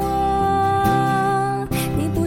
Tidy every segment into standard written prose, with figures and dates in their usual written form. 我，你不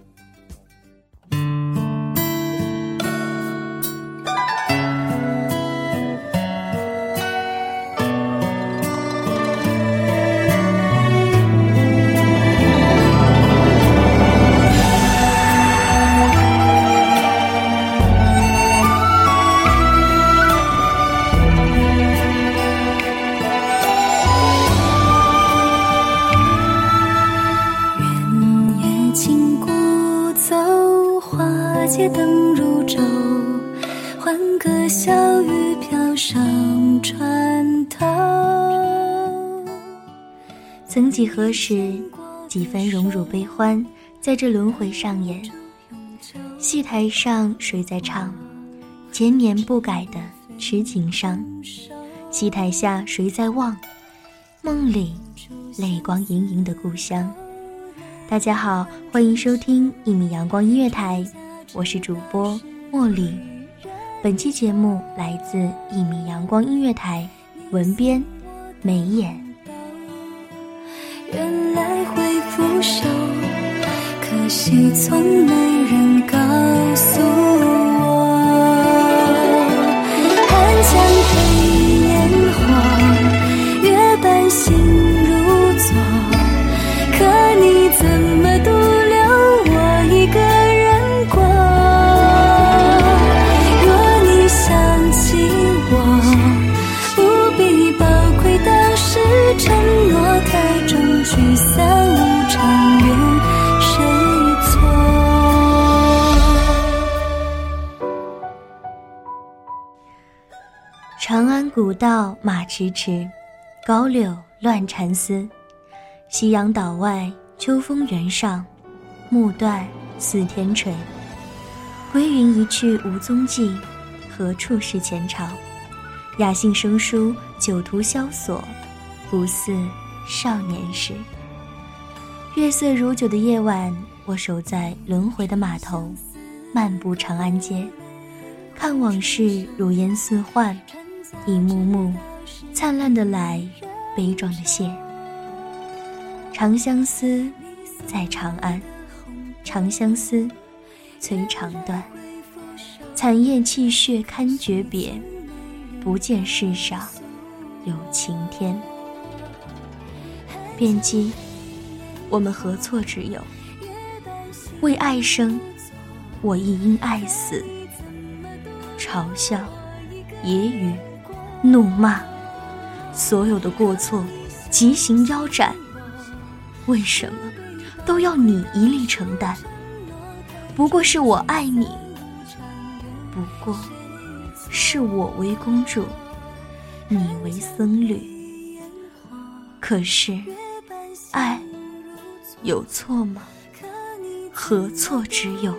街灯如昼，换个小雨飘上船头。曾几何时，几番荣辱悲欢在这轮回上演。戏台上谁在唱千年不改的痴情伤，戏台下谁在望梦里泪光盈盈的故乡。大家好，欢迎收听一米阳光音乐台，我是主播茉莉，本期节目来自一米阳光音乐台，文编眉眼。原来会腐朽，可惜从没人告诉我。看墙黑烟火，月半心如昨，可你怎么独留我一个人。长安古道马迟迟，高柳乱缠丝。夕阳岛外，秋风原上，暮断似天垂。归云一去无踪迹，何处是前朝？雅兴生疏，酒徒萧索，不似少年时。月色如酒的夜晚，我守在轮回的码头，漫步长安街，看往事如烟似幻，一幕幕灿烂的来，悲壮的谢。长相思在长安，长相思催肠断。残雁泣血堪诀别，不见世上有晴天。汴京，我们何错之有？为爱生，我亦因爱死。嘲笑、揶揄、怒骂，所有的过错极刑腰斩，为什么都要你一力承担？不过是我爱你，不过是我为公主，你为僧侣。可是爱有错吗？何错之有？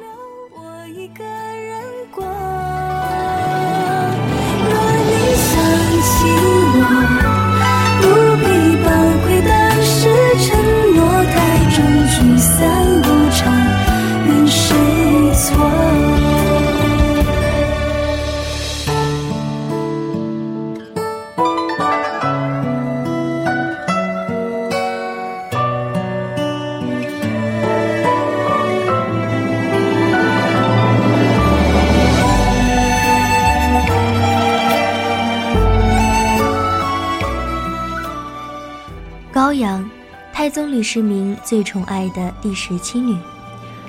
高阳，太宗李世民最宠爱的第17女，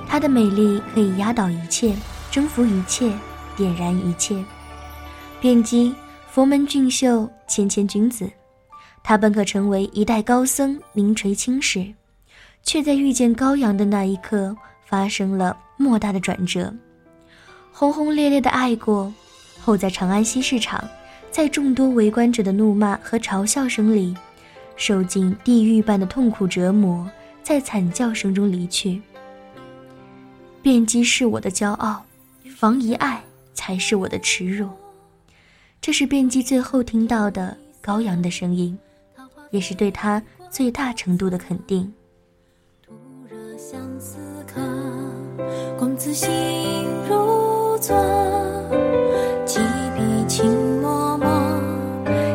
她的美丽可以压倒一切，征服一切，点燃一切。卞姬，佛门俊秀，谦谦君子，她本可成为一代高僧，名垂青史，却在遇见高阳的那一刻发生了莫大的转折。轰轰烈烈的爱过后，在长安西市场，在众多围观者的怒骂和嘲笑声里，受尽地狱般的痛苦折磨，在惨叫声中离去。卞姬是我的骄傲，房遗爱才是我的耻辱。这是卞姬最后听到的高阳的声音，也是对他最大程度的肯定。公子心如昨，几笔情脉脉，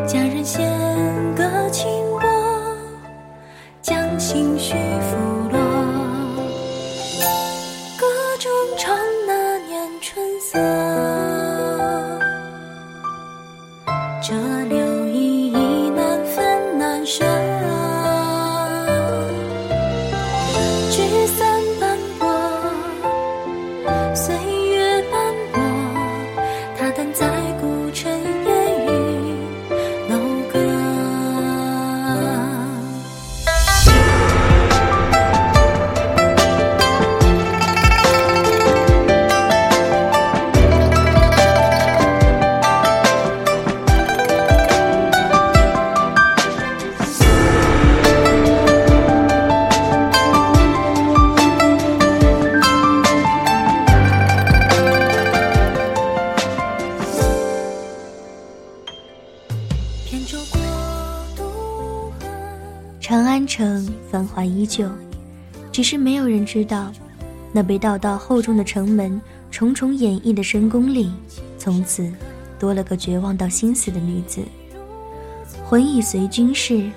佳人弦歌轻拨，将心绪拂落。歌中唱那年春色，这柳依依难分难舍，聚散繁华依旧，只是没有人知道，那被道道厚重的城门重重演绎的深宫里，从此多了个绝望到心死的女子。魂已随君逝，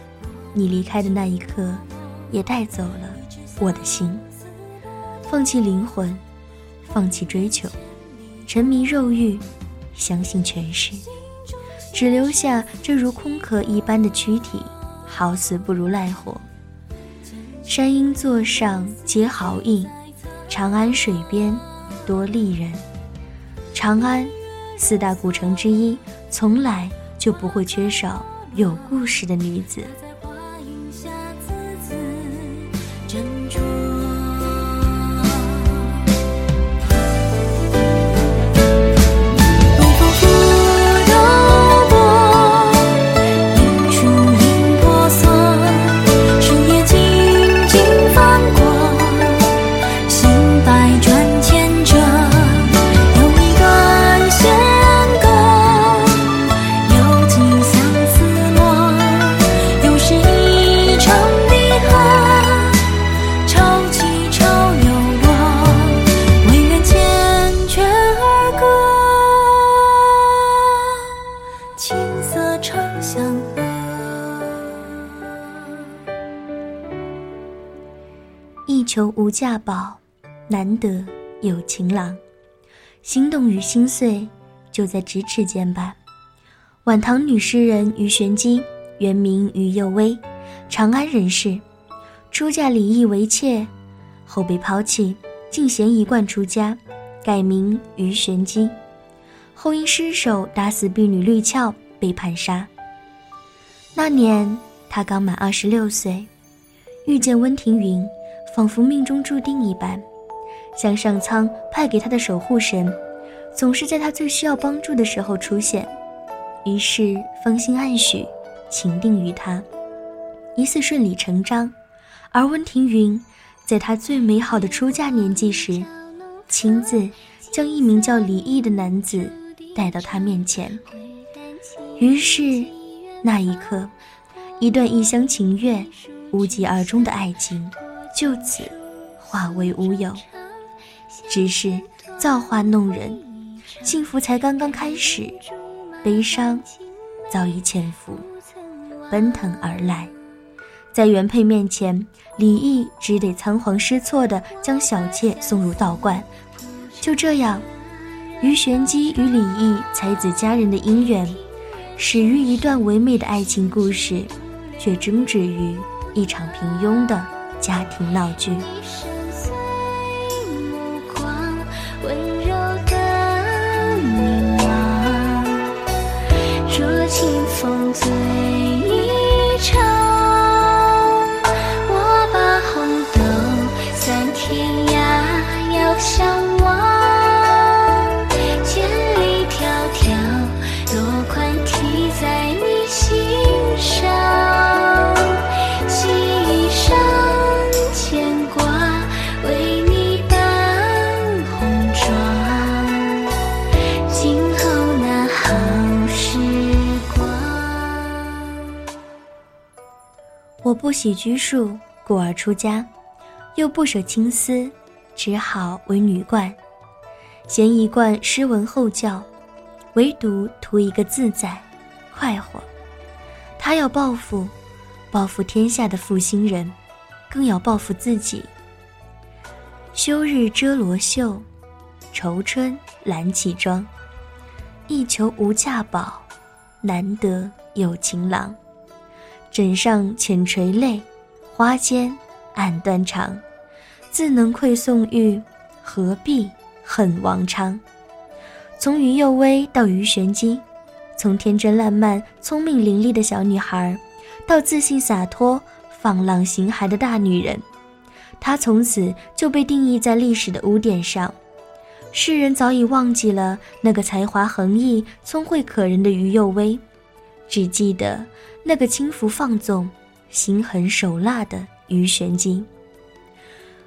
你离开的那一刻，也带走了我的心。放弃灵魂，放弃追求，沉迷肉欲，相信权势，只留下这如空壳一般的躯体，好死不如赖活。山阴座上皆豪逸，长安水边多丽人。长安4大古城之一，从来就不会缺少有故事的女子。一求无价宝，难得有情郎。心动与心碎，就在咫尺间吧。晚唐女诗人鱼玄机，原名于幼薇，长安人士，出嫁李毅为妾，后被抛弃，进贤一贯出家，改名于玄机，后因失手打死婢女绿俏被判杀。那年她刚满26岁，遇见温庭筠，仿佛命中注定一般，像上苍派给他的守护神，总是在他最需要帮助的时候出现。于是芳心暗许，情定于他，疑似顺理成章。而温庭筠在他最美好的出嫁年纪时，亲自将一名叫李毅的男子带到他面前。于是那一刻，一段一厢情愿无疾而终的爱情就此化为乌有。只是造化弄人，幸福才刚刚开始，悲伤早已潜伏奔腾而来。在原配面前，李毅只得仓皇失措地将小妾送入道观。就这样，于玄机与李毅才子佳人的姻缘，始于一段唯美的爱情故事，却终止于一场平庸的家庭闹剧。我不喜拘束，故而出家，又不舍青丝，只好为女冠。嫌一贯诗文后教，唯独图一个自在快活。他要报复，报复天下的负心人，更要报复自己。休日遮罗袖，愁春懒起妆。一求无价宝，难得有情郎。枕上浅垂泪，花间暗断肠。自能馈宋玉，何必恨王昌？从于幼薇到鱼玄机，从天真烂漫、聪明伶俐的小女孩，到自信洒脱、放浪形骸的大女人，她从此就被定义在历史的污点上。世人早已忘记了那个才华横溢、聪慧可人的于幼薇，只记得那个轻浮放纵、心狠手辣的鱼玄机。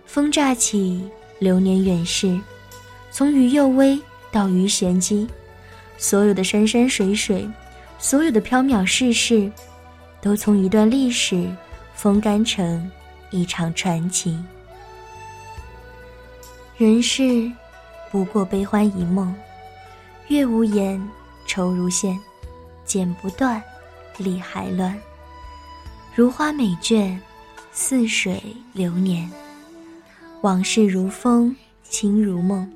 风乍起，流年远逝，从于幼薇到鱼玄机，所有的山山水水，所有的缥缈世事，都从一段历史风干成一场传奇。人世不过悲欢一梦，月无言，愁如线，剪不断，理还乱。如花美眷，似水流年，往事如风，情如梦。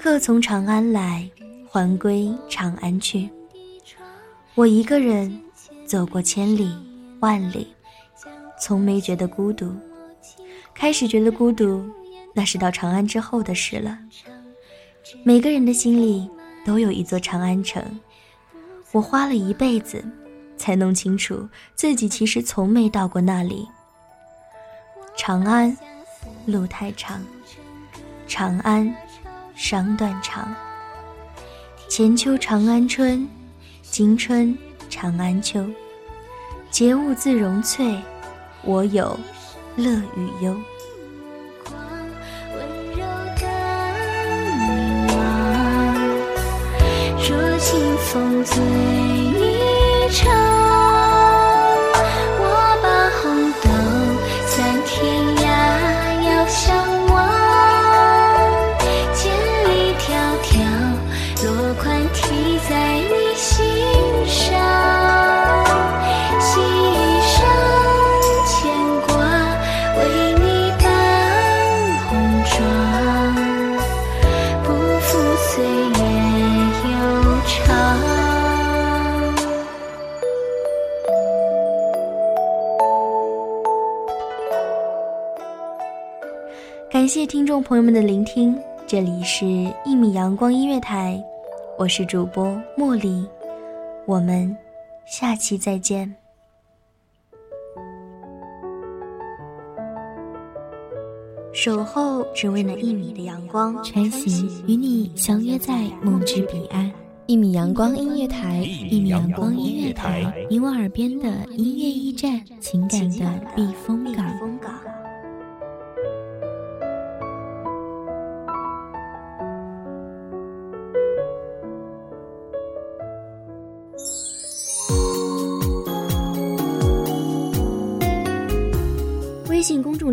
客从长安来，还归长安去。我一个人走过千里万里，从没觉得孤独。开始觉得孤独，那是到长安之后的事了。每个人的心里都有一座长安城，我花了一辈子才弄清楚自己其实从没到过那里。长安路太长，长安商断肠。前秋长安春，今春长安秋。节物自融翠，我有乐与忧。若清风醉一场，感谢听众朋友们的聆听，这里是一米阳光音乐台，我是主播茉莉，我们下期再见。守候只为那一米的阳光，穿行与你相约在梦之彼岸。一米阳光音乐台，一米阳光音乐台，你我耳边的音乐驿站，情感的避风港。微信公众